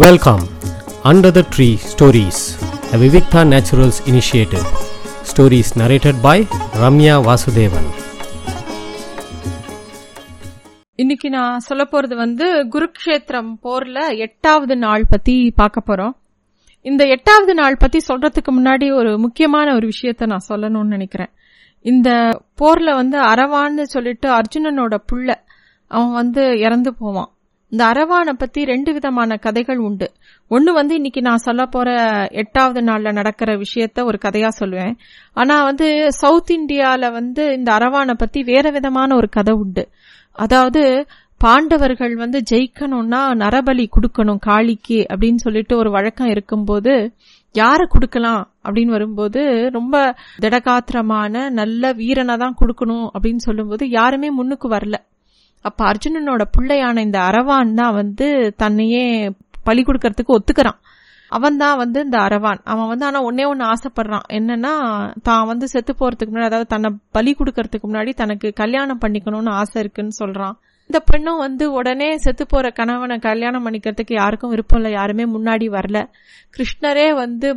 Welcome Under the Tree Stories, a Viviktha Naturals initiative. Stories narrated by Ramya Vasudevan. இன்னைக்கு நான் சொல்ல போறது குருக்ஷேத்திரம் போர்ல 8வது நாள் பத்தி பார்க்க போறோம். இந்த 8வது நாள் பத்தி சொல்றதுக்கு முன்னாடி ஒரு முக்கியமான ஒரு விஷயத்த நான் சொல்லணும்னு நினைக்கிறேன். இந்த போர்ல அரவான்னு சொல்லிட்டு அர்ஜுனனோட புள்ள அவன் இறந்து போவான். இந்த அரவானை பத்தி 2 விதமான கதைகள் உண்டு. ஒன்னு இன்னைக்கு நான் சொல்ல போற 8வது நாள்ல நடக்கிற விஷயத்த ஒரு கதையா சொல்லுவேன். ஆனா சவுத் இந்தியால இந்த அரவானை பத்தி வேற விதமான ஒரு கதை உண்டு. அதாவது பாண்டவர்கள் ஜெயிக்கணும்னா நரபலி கொடுக்கணும் காளிக்கு அப்படின்னு சொல்லிட்டு ஒரு வழக்கம் இருக்கும்போது யாரை கொடுக்கலாம் அப்படின்னு வரும்போது ரொம்ப திடகாத்திரமான நல்ல வீரனை தான் கொடுக்கணும் அப்படின்னு சொல்லும்போது யாருமே முன்னுக்கு வரல. அப்ப அர்ஜுனனோட பிள்ளையான இந்த அரவான் தான் தன்னையே பலி கொடுக்கறதுக்கு ஒத்துக்கிறான். அவன் தான் இந்த அரவான். அவன் ஆனா ஒன்னே ஒன்னு ஆசைப்படுறான், என்னன்னா தான் செத்து போறதுக்கு முன்னாடி, அதாவது தன்னை பலி கொடுக்கறதுக்கு முன்னாடி தனக்கு கல்யாணம் பண்ணிக்கணும்னு ஆசை இருக்குன்னு சொல்றான். இந்த பெண்ணும் உடனே செத்து போற கணவனை கல்யாணம் பண்ணிக்கிறதுக்கு யாருக்கும் விருப்பம் இல்லை, யாருமே முன்னாடி வரல. கிருஷ்ணரே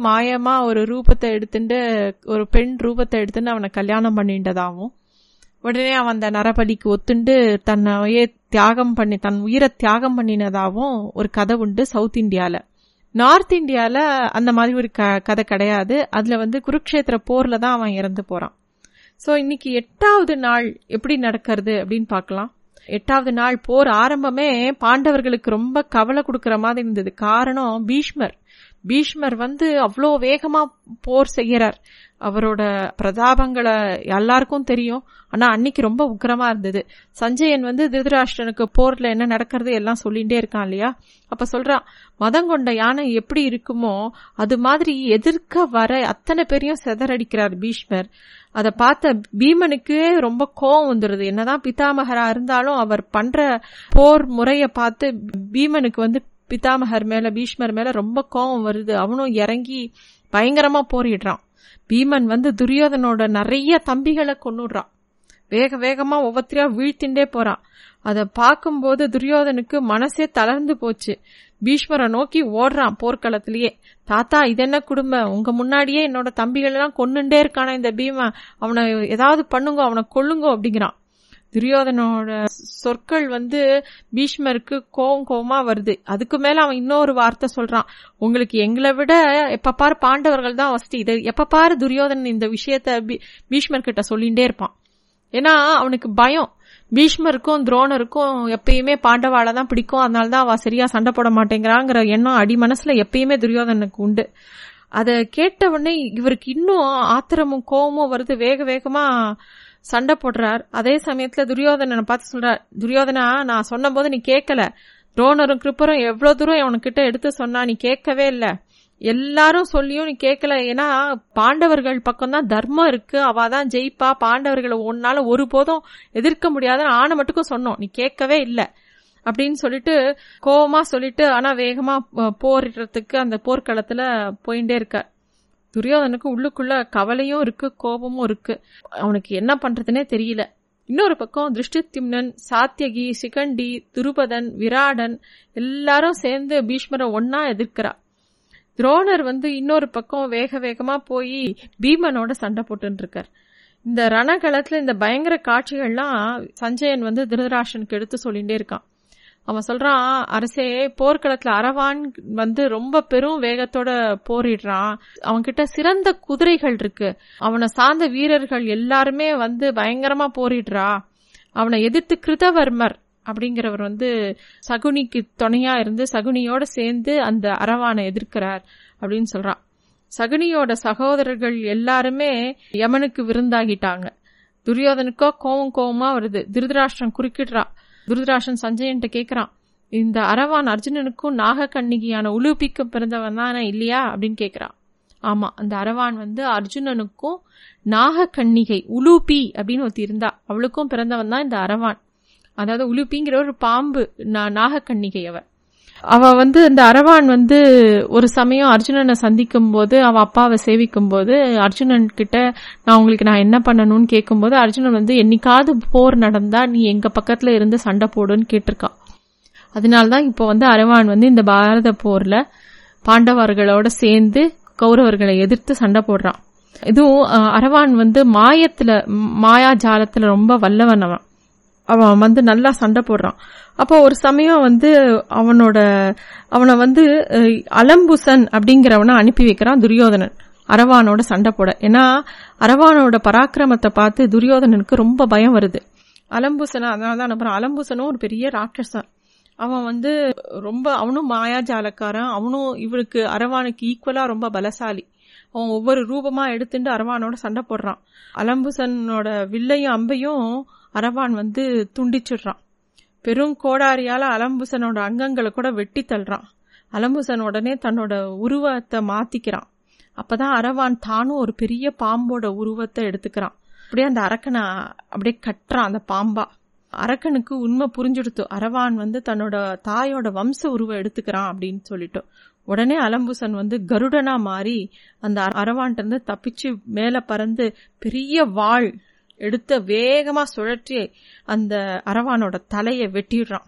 மாயமா ஒரு ரூபத்தை எடுத்துட்டு, ஒரு பெண் ரூபத்தை எடுத்துட்டு அவனை கல்யாணம் பண்ணிட்டதாவும், உடனே அவன் அந்த நரபலிக்கு ஒத்துண்டு தன்னையே தியாகம் பண்ணி தன் உயிரை தியாகம் பண்ணினதாவும் ஒரு கதை உண்டு சவுத் இந்தியால. நார்த் இந்தியால அந்த மாதிரி ஒரு கதை கிடையாது. அதுல குருக்ஷேத்திர போர்ல தான் அவன் இறந்து போறான். சோ இன்னைக்கு 8வது நாள் எப்படி நடக்கிறது அப்படின்னு பாக்கலாம். 8வது நாள் போர் ஆரம்பமே பாண்டவர்களுக்கு ரொம்ப கவலை கொடுக்கற மாதிரி இருந்தது. காரணம், பீஷ்மர் அவ்வளோ வேகமா போர் செய்யறார். அவரோட பிரதாபங்களை எல்லாருக்கும் தெரியும். ஆனா அன்னைக்கு ரொம்ப உக்கிரமா இருந்தது. சஞ்சயன் திருதராஷ்டிரனுக்கு போர்ல என்ன நடக்கிறது எல்லாம் சொல்லிட்டே இருக்கான் இல்லையா. அப்ப சொல்றான், மதங்கொண்ட யானை எப்படி இருக்குமோ அது மாதிரி எதிர்க்க வர அத்தனை பேரையும் செதறடிக்கிறார் பீஷ்மர். அதை பார்த்த பீமனுக்கு ரொம்ப கோபம் வந்துடுது. என்னதான் பிதாமகரா இருந்தாலும் அவர் பண்ற போர் முறைய பார்த்து பீமனுக்கு பிதாமகர் மேல, பீஷ்மர் மேல ரொம்ப கோபம் வருது. அவனும் இறங்கி பயங்கரமா போரிடுறான். பீமன் துரியோதனோட நிறைய தம்பிகளை கொன்னுடுறான். வேக வேகமா ஒவ்வொருத்தரையா வீழ்த்திண்டே போறான். அதை பார்க்கும்போது துரியோதனுக்கு மனசே தளர்ந்து போச்சு. பீஷ்மரை நோக்கி ஓடுறான் போர்க்களத்திலேயே. தாத்தா, இது என்ன குடும்பம், உங்க முன்னாடியே என்னோட தம்பிகள் எல்லாம் கொன்னுண்டே இருக்கானா இந்த பீம, அவனை ஏதாவது பண்ணுங்க, அவனை கொல்லுங்க அப்படிங்கிறான். துரியோதனோட சொற்கள் பீஷ்மருக்கு கோவமா வருது. அதுக்கு மேல அவன் இன்னொரு வார்த்தை சொல்றான், உங்களுக்கு எங்களை விட எப்பப்பாரு பாண்டவர்கள் தான் வசதி. இதை எப்பப்பாரு துரியோதனன் இந்த விஷயத்த பீஷ்மர் கிட்ட சொல்லிட்டே இருப்பான். ஏன்னா அவனுக்கு பயம். பீஷ்மருக்கும் துரோணருக்கும் எப்பயுமே பாண்டவால தான் பிடிக்கும், அதனாலதான் அவ சரியா சண்டை போட மாட்டேங்கிறாங்கிற எண்ணம் அடி மனசுல எப்பயுமே துரியோதனனுக்கு உண்டு. அதை கேட்ட உடனே இவருக்கு இன்னும் ஆத்திரமும் கோபமும் வருது. வேக வேகமா சண்டை போடுறார். அதே சமயத்துல துரியோதனனை பார்த்து சொல்றார், துரியோதனா, நான் சொன்ன போது நீ கேட்கல, துரோணரும் கிருப்பரும் எவ்வளவு தூரம் அவனுக்கிட்ட எடுத்து சொன்னா நீ கேட்கவே இல்ல, எல்லாரும் சொல்லியும் நீ கேட்கல. ஏன்னா பாண்டவர்கள் பக்கம்தான் தர்மம் இருக்கு, அவாதான் ஜெயிப்பா, பாண்டவர்களை ஒன்னால ஒருபோதும் எதிர்க்க முடியாதுன்னு ஆன மட்டுக்கும் சொன்னோம், நீ கேட்கவே இல்லை அப்படின்னு சொல்லிட்டு கோபமா சொல்லிட்டு ஆனா வேகமா போரிடுறதுக்கு அந்த போர்க்களத்துல போயிட்டே இருக்க. துரியோதனுக்கு உள்ளுக்குள்ள கவலையும் இருக்கு, கோபமும் இருக்கு. அவனுக்கு என்ன பண்றதுன்னே தெரியல. இன்னொரு பக்கம் திருஷ்டித்யும்னன், சாத்யகி, சிகண்டி, துருபதன், விராடன் எல்லாரும் சேர்ந்து பீஷ்மரை ஒன்னா எதிர்க்கிறா. துரோணர் இன்னொரு பக்கம் வேக வேகமா போய் பீமனோட சண்டை போட்டு இருக்கார். இந்த ரணகலத்துல இந்த பயங்கர காட்சிகள்லாம் சஞ்சயன் திருதராஷ்டிரனுக்கு எடுத்து சொல்லிட்டே இருக்கான். அவன் சொல்றான், அரசே, போர்க்களத்துல அரவான் ரொம்ப பெரும் வேகத்தோட போரிடுறான், அவன்கிட்ட சிறந்த குதிரைகள் இருக்கு, அவனை சார்ந்த வீரர்கள் எல்லாருமே பயங்கரமா போரிடுறா. அவனை எதிர்த்து கிருதவர்மர் அப்படிங்கிறவர் சகுனிக்கு துணையா இருந்து சகுனியோட சேர்ந்து அந்த அரவானை எதிர்க்கிறார் அப்படின்னு சொல்றான். சகுனியோட சகோதரர்கள் எல்லாருமே யமனுக்கு விருந்தாகிட்டாங்க. துரியோதனுக்கோ கோவமா வருது. திருதராஷ்டிரன் குறுக்கிடுறா. துருதராஷன் சஞ்சயன்ட்ட கேட்கிறான், இந்த அரவான் அர்ஜுனனுக்கும் நாக கண்ணிகையான உலுபிக்கும் பிறந்தவன் தானே இல்லையா அப்படின்னு கேட்கிறான். ஆமா, அந்த அரவான் அர்ஜுனனுக்கும் நாக கண்ணிகை உலுபி அப்படின்னு ஒருத்தி இருந்தா, அவளுக்கும் பிறந்தவன் தான் இந்த அரவான். அதாவது உலுப்பிங்கிற ஒரு பாம்பு, நாக கண்ணிகை. அவ இந்த அரவான் ஒரு சமயம் அர்ஜுனனை சந்திக்கும் போது, அவ அப்பாவை சேவிக்கும் போது அர்ஜுனன் கிட்ட நான் என்ன பண்ணணும்னு கேட்கும்போது அர்ஜுனன் என்னைக்காவது போர் நடந்தா நீ எங்க பக்கத்துல இருந்து சண்டை போடுன்னு கேட்டிருக்கா. அதனால்தான் இப்போ வந்து அரவான் வந்து இந்த பாரத போர்ல பாண்டவர்களோட சேர்ந்து கௌரவர்களை எதிர்த்து சண்டை போடுறான். இதுவும் அரவான் வந்து மாயாஜாலத்துல ரொம்ப வல்லவன். அவன் வந்து நல்லா சண்டை போடுறான். அப்போ ஒரு சமயம் வந்து அவனை வந்து அலம்புசன் அப்படிங்கிறவனை அனுப்பி வைக்கிறான் துரியோதனன் அரவானோட சண்டை போட. ஏன்னா அரவானோட பராக்கிரமத்தை பார்த்து துரியோதனனுக்கு ரொம்ப பயம் வருது. அலம்புசனா அதனாலதான் அனுப்புறான். அலம்புசனும் ஒரு பெரிய ராட்சசன். அவன் வந்து ரொம்ப அவனும் மாயாஜாலக்காரன். அவனும் இவருக்கு அரவானுக்கு ஈக்குவலா ரொம்ப பலசாலி. அவன் ஒவ்வொரு ரூபமா எடுத்துட்டு அரவானோட சண்டை போடுறான். அலம்புசனோட வில்லையும் அம்பையும் அரவான் வந்து துண்டிச்சிடுறான். பெரும் கோடாரியால அலம்புசனோட அங்கங்களை கூட வெட்டி தள்ளுறான். அலம்புசன் உடனே தன்னோட உருவத்தை மாத்திக்கிறான். அப்பதான் அரவான் தானும் ஒரு பெரிய பாம்போட உருவத்தை எடுத்துக்கிறான். அப்படியே அந்த அரக்கனை அப்படியே கட்டுறான் அந்த பாம்பா. அரக்கனுக்கு உண்மை புரிஞ்சுடுத்து. அரவான் வந்து தன்னோட தாயோட வம்ச உருவம் எடுத்துக்கிறான் அப்படின்னு சொல்லிட்டு உடனே அலம்புசன் வந்து கருடனா மாறி அந்த அரவான்ட்டு இருந்து தப்பிச்சு மேல பறந்து பெரிய வாள் எடுத்து வேகமா சுழற்றி அந்த அரவானோட தலையை வெட்டிடுறான்.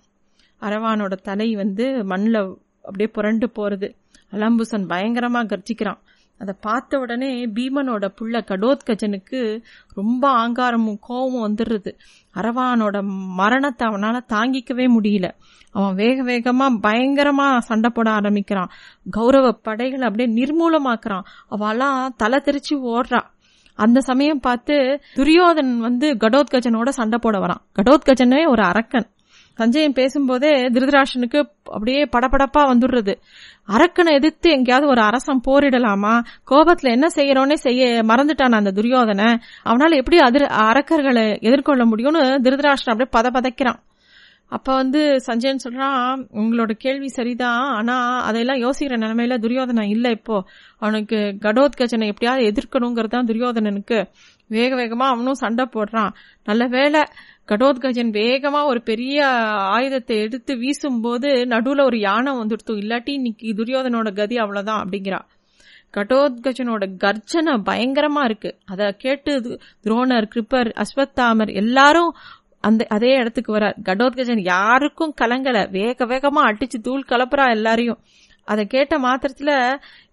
அரவானோட தலை வந்து மண்ணில் அப்படியே புரண்டு போறது. அலம்புசன் பயங்கரமா கர்ஜிக்கிறான். அதை பார்த்த உடனே பீமனோட புள்ள கடோத்கஜனுக்கு ரொம்ப ஆங்காரமும் கோபமும் வந்துடுறது. அரவானோட மரணத்தை அவனால தாங்கிக்கவே முடியல. அவன் வேக வேகமா பயங்கரமா சண்டை போட ஆரம்பிக்கிறான். கௌரவ படைகளை அப்படியே நிர்மூலமாக்குறான். அவெல்லாம் தலை தெரிச்சு ஓடுறான். அந்த சமயம் பார்த்து துரியோதன் வந்து கடோத்கஜனோட சண்டை போட வரான். கடோத்கஜனே ஒரு அரக்கன். சஞ்சயன் பேசும்போதே திருதராஷனுக்கு அப்படியே படபடப்பா வந்துடுறது. அரக்கனை எதிர்த்து எங்கேயாவது ஒரு அரசன் போரிடலாமா? கோபத்துல என்ன செய்யறோன்னே செய்ய மறந்துட்டான் அந்த துரியோதனை. அவனால எப்படி அரக்கர்களை எதிர்கொள்ள முடியும்னு திருதராஷ்டிரன் அப்படியே பதபதைக்கிறான். அப்ப வந்து சஞ்சயன் சொல்றான், உங்களோட கேள்வி சரிதான், ஆனா அதையெல்லாம் யோசிக்கிற நிலைமையில துரியோதனன் இல்ல. இப்போ அவனுக்கு கடோத்கஜனை எப்படியாவது எதிர்க்கணுங்கிறதான் துரியோதனனுக்கு. வேக வேகமா அவனும் சண்டை போடுறான். நல்ல வேளை கடோத்கஜன் வேகமா ஒரு பெரிய ஆயுதத்தை எடுத்து வீசும் போது நடுவுல ஒரு யானை வந்துடுத்து. இல்லாட்டி இன்னைக்கு துரியோதனோட கதி அவ்வளவுதான் அப்படிங்கிறா. கடோத்கஜனோட கர்ஜனை பயங்கரமா இருக்கு. அதை கேட்டு துரோணர், கிருப்பர், அஸ்வத்தாமர் எல்லாரும் அதே இடத்துக்கு வர. கடோத்கஜன் யாருக்கும் கலங்கல, வேக வேகமா அடிச்சு தூள் கலப்புறா எல்லாரையும். அதை கேட்ட மாத்திரத்துல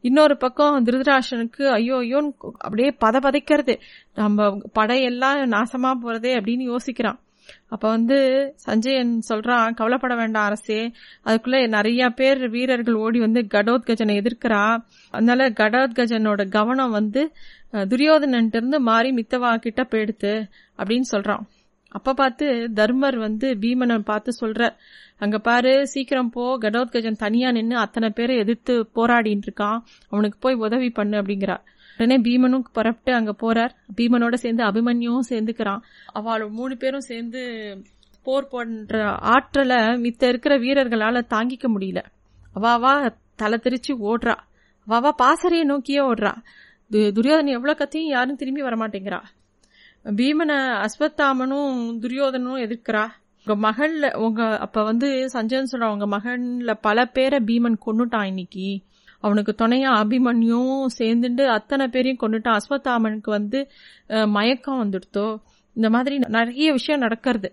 இன்னொரு பக்கம் திருதராஷனுக்கு ஐயோ ஐயோன்னு அப்படியே பதைக்கிறது. நம்ம படையெல்லாம் நாசமா போறதே அப்படின்னு யோசிக்கிறான். அப்ப வந்து சஞ்சயன் சொல்றான், கவலைப்பட வேண்டாம் அரசே, அதுக்குள்ள நிறைய பேர் வீரர்கள் ஓடி வந்து கடோத்கஜனை எதிர்க்கிறா. அதனால கடோத்கஜனோட கவனம் வந்து துரியோதனன்ட்டு இருந்து மாறி மித்தவா கிட்ட போயிடுத்து அப்படின்னு சொல்றான். அப்ப பார்த்து தர்மர் வந்து பீமனை பார்த்து சொல்ற, அங்க பாரு சீக்கிரம் போ, கடோத்கஜன் தனியா நின்னு அத்தனை பேரை எதிர்த்து போராடிட்டு இருக்கான், அவனுக்கு போய் உதவி பண்ணு அப்படிங்கிறார். உடனே பீமனும் புறப்பட்டு அங்க போறார். பீமனோட சேர்ந்து அபிமன்யும் சேர்ந்துக்கிறான். அவளோட 3 பேரும் சேர்ந்து போர் போன்ற ஆற்றலை மித்த இருக்கிற வீரர்களால தாங்கிக்க முடியல. அவாவா தலை தெரிச்சு ஓடுறா. அவாவா பாசறையை நோக்கியே ஓடுறா. துரியோதனன் எவ்வளவு கத்தியும் யாரும் திரும்பி வரமாட்டேங்கிறா. பீமனை அஸ்வத்தாமனும் துரியோதனும் எதிர்க்கிறா. உங்க மகள்ல அப்ப வந்து சஞ்சயன் சொல்ற, உங்க மகள்ல பல பேரை பீமன் கொன்னுட்டான் இன்னைக்கு. அவனுக்கு துணையா அபிமன்யும் சேர்ந்துட்டு அத்தனை பேரையும் கொன்னுட்டான். அஸ்வத்தாமனுக்கு வந்து மயக்கம் வந்துடுத்தோ. இந்த மாதிரி நிறைய விஷயம் நடக்கிறது.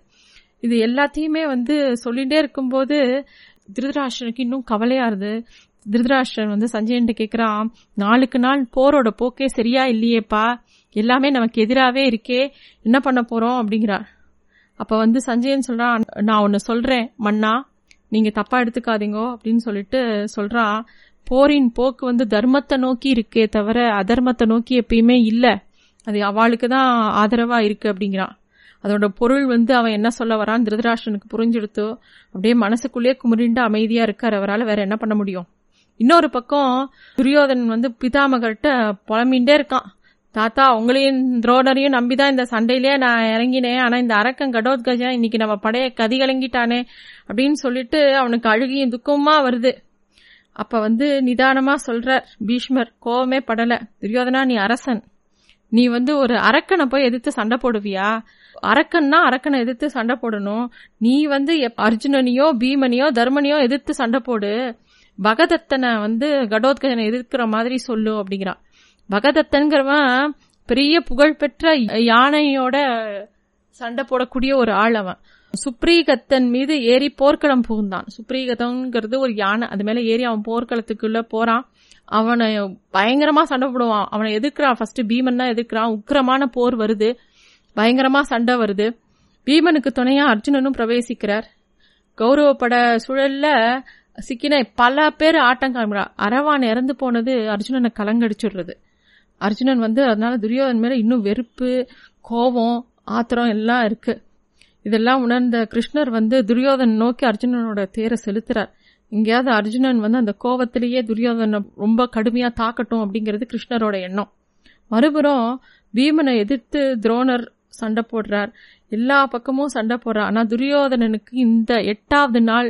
இது எல்லாத்தையுமே வந்து சொல்லிட்டே இருக்கும்போது திருதராஷ்டிரனுக்கு இன்னும் கவலையா இருந்து. திருதராஷ்டிரன் வந்து சஞ்சயன்ட்டு கேட்கிறான், நாளுக்கு நாள் போரோட போக்கே சரியா இல்லையேப்பா, எல்லாமே நமக்கு எதிராகவே இருக்கே, என்ன பண்ண போறோம் அப்படிங்கிறார். அப்ப வந்து சஞ்சயன் சொல்றான், நான் ஒன்னு சொல்றேன் மன்னா, நீங்க தப்பா எடுத்துக்காதீங்க அப்படின்னு சொல்லிட்டு சொல்றான். போரின் போக்கு வந்து தர்மத்தை நோக்கி இருக்கே தவிர அதர்மத்தை நோக்கி எப்பயுமே இல்ல. அது அவளுக்குதான் ஆதரவா இருக்கு அப்படிங்கிறான். அதோட பொருள் வந்து அவன் என்ன சொல்ல வரான் திருதராஷ்டிரனுக்கு புரிஞ்செடுத்து அப்படியே மனசுக்குள்ளே குமுறிண்டு அமைதியா இருக்கார். அவரால் வேற என்ன பண்ண முடியும்? இன்னொரு பக்கம் துரியோதனன் வந்து பிதாமகர்கிட்ட புலம்பின்ண்டே இருக்கான். தாத்தா, உங்களையும் துரோணரையும் நம்பிதான் இந்த சண்டையிலேயே நான் இறங்கினேன். ஆனா இந்த அரக்கன் கடோத்கஜன் இன்னைக்கு நம்ம படைய கதிகலங்கிட்டானே அப்படின்னு சொல்லிட்டு அவனுக்கு அழுகியும் துக்கமா வருது. அப்ப வந்து நிதானமா சொல்றார் பீஷ்மர், கோவமே படல. துரியோதனா, நீ அரசன், நீ வந்து ஒரு அரக்கனை போய் எதிர்த்து சண்டை போடுவியா? அரக்கன்னா அரக்கனை எதிர்த்து சண்டை போடணும். நீ வந்து அர்ஜுனனையோ பீமனையோ தர்மனையோ எதிர்த்து சண்டை போடு. பகதத்தனை வந்து கடோத்கஜனை எதிர்க்கிற மாதிரி சொல்லு அப்படிங்கிறான். பகதத்தன்கிறவன் பெரிய புகழ்பெற்ற யானையோட சண்டை போடக்கூடிய ஒரு ஆள். அவன் சுப்ரீகத்தன் மீது ஏறி போர்க்களம் புகுந்தான். சுப்ரீகத்தங்கிறது ஒரு யானை, அது மேல ஏறி அவன் போர்க்களத்துக்குள்ள போறான். அவனை பயங்கரமா சண்டை போடுவான். அவனை எதிர்க்கிறான், ஃபர்ஸ்ட் பீமன் தான் எதிர்க்கிறான். உக்கிரமான போர் வருது, பயங்கரமா சண்டை வருது. பீமனுக்கு துணையா அர்ஜுனனும் பிரவேசிக்கிறார். கௌரவப்பட சூழல்ல சிக்கின பல பேர் ஆட்டம் காமிக்கிறார். அரவான் இறந்து போனது அர்ஜுனனை கலங்கடிச்சுடுறது. அர்ஜுனன் அதனால துரியோதன் மேல இன்னும் வெறுப்பு, கோபம், ஆத்திரம் எல்லாம் இருக்கு. இதெல்லாம் உணர்ந்த கிருஷ்ணர் துரியோதன் நோக்கி அர்ஜுனனோட தேரை செலுத்துறார். இங்கேயாவது அர்ஜுனன் அந்த கோபத்திலேயே துரியோதனை ரொம்ப கடுமையா தாக்கட்டும் அப்படிங்கிறது கிருஷ்ணரோட எண்ணம். மறுபுறம் பீமனை எதிர்த்து துரோணர் சண்டை போடுறார், எல்லா பக்கமும் சண்டை போடுறார். ஆனா துரியோதனனுக்கு இந்த 8வது நாள்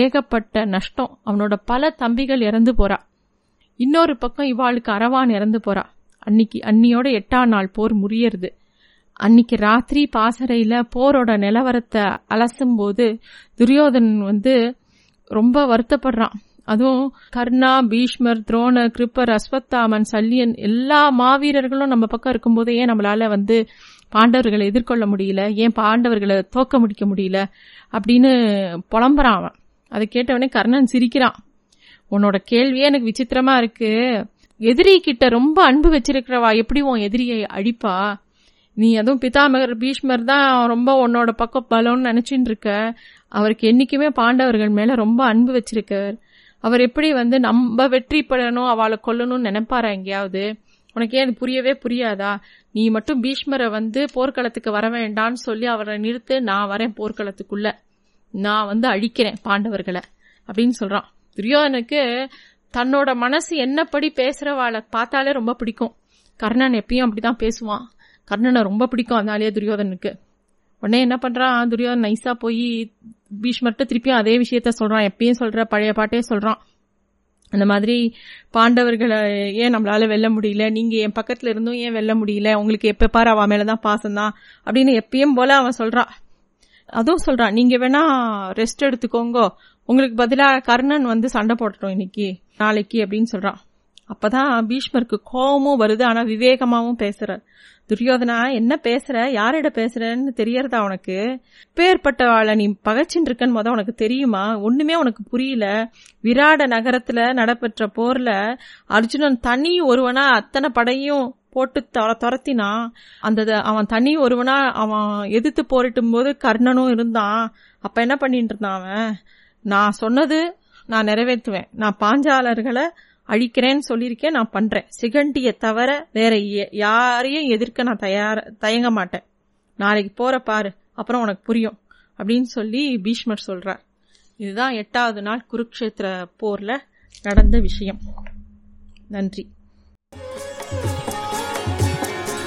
ஏகப்பட்ட நஷ்டம். அவனோட பல தம்பிகள் இறந்து போறா. இன்னொரு பக்கம் இவாளுக்கு அரவான் இறந்து போறா. அன்னியோட 8ஆம் நாள் போர் முடியறது. அன்னைக்கு ராத்திரி பாசறையில போரோட நிலவரத்தை அலசும் போது துரியோதனன் ரொம்ப வருத்தப்படுறான். அதுவும் கர்ணா, பீஷ்மர், துரோண, கிருப்பர், அஸ்வத்தாமன், சல்லியன் எல்லா மாவீரர்களும் நம்ம பக்கம் இருக்கும்போது ஏன் நம்மளால பாண்டவர்களை எதிர்கொள்ள முடியல, ஏன் பாண்டவர்களை தோக்க முடிக்க முடியல அப்படின்னு புலம்புறான் அவன். அதை கேட்டவனே கர்ணன் சிரிக்கிறான். உன்னோட கேள்வியே எனக்கு விசித்திரமா இருக்கு. எதிரி கிட்ட ரொம்ப அன்பு வச்சிருக்கிறவா எப்படி உன் எதிரியை அழிப்பா? நீ அதுவும் பிதாமகர் பீஷ்மர் தான் ரொம்ப உன்னோட பக்கம் பலம்னு நினைச்சிட்டு இருக்க. அவருக்கு என்னைக்குமே பாண்டவர்கள் மேல ரொம்ப அன்பு வச்சிருக்கார். அவர் எப்படி நம்ம வெற்றி பெறணும், அவளை கொல்லணும்னு நினைப்பாரா எங்கேயாவது? உனக்கு ஏன் புரியவே புரியாதா? நீ மட்டும் பீஷ்மரை போர்க்களத்துக்கு வர வேண்டான்னு சொல்லி அவரை நிறுத்து, நான் வரேன் போர்க்களத்துக்குள்ள, நான் அழிக்கிறேன் பாண்டவர்களை அப்படின்னு சொல்றான். துரியோதனுக்கு தன்னோட மனசு என்னப்படி பேசுறவாளை பார்த்தாலே ரொம்ப பிடிக்கும். கர்ணன் எப்பயும் அப்படிதான் பேசுவான். கர்ணனை ரொம்ப பிடிக்கும், அதனாலேயே துரியோதனுக்கு. உடனே என்ன பண்றான் துரியோதன், நைஸா போய் பீஷ்மர்ட்ட திருப்பியும் அதே விஷயத்த சொல்றான். எப்பயும் சொல்ற பழைய பாட்டே சொல்றான். அந்த மாதிரி பாண்டவர்களை ஏன் நம்மளால வெல்ல முடியல, நீங்க என் பக்கத்துல இருந்தும் ஏன் வெல்ல முடியல, உங்களுக்கு எப்ப பாரு அவன் மேலதான் பாசம்தான் அப்படின்னு எப்பயும் போல அவன் சொல்றான். அதுவும் சொல்றான், நீங்க வேணா ரெஸ்ட் எடுத்துக்கோங்கோ, உங்களுக்கு பதிலா கர்ணன் சண்டை போட்டோம் இன்னைக்கு நாளைக்கு அப்படின்னு சொல்றான். அப்பதான் பீஷ்மருக்கு கோபமும் வருது, ஆனா விவேகமாவும் பேசுறார். துரியோதனா, என்ன பேசுற, யாரிட பேசுறன்னு தெரியறதா உனக்கு? பேர்பட்ட ஆளை நீ பகைச்சின்னு இருக்கன்னு உனக்கு தெரியுமா? ஒண்ணுமே உனக்கு புரியல. விராட நகரத்துல நடைபெற்ற போர்ல அர்ஜுனன் தனி ஒருவனா அத்தனை படையும் போட்டு துரத்தினா. அவன் தனி ஒருவனா அவன் எதிர்த்து போரிட்டும் போது கர்ணனும் இருந்தான். அப்ப என்ன பண்ணிட்டு இருந்தான் அவன்? நான் சொன்னது நான் நிறைவேற்றுவேன், நான் பாஞ்சாலர்களை அழிக்கிறேன்னு சொல்லியிருக்கேன், நான் பண்றேன். சிகண்டிய தவிர வேற யாரையும் எதிர்க்க நான் தயங்க மாட்டேன். நாளைக்கு போற பாரு, அப்புறம் உனக்கு புரியும் அப்படின்னு சொல்லி பீஷ்மர் சொல்றார். இதுதான் 8வது நாள் குருக்ஷேத்திர போர்ல நடந்த விஷயம். நன்றி.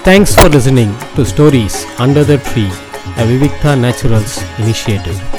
Thanks for listening to stories under the tree, a Vivikta Naturals initiative.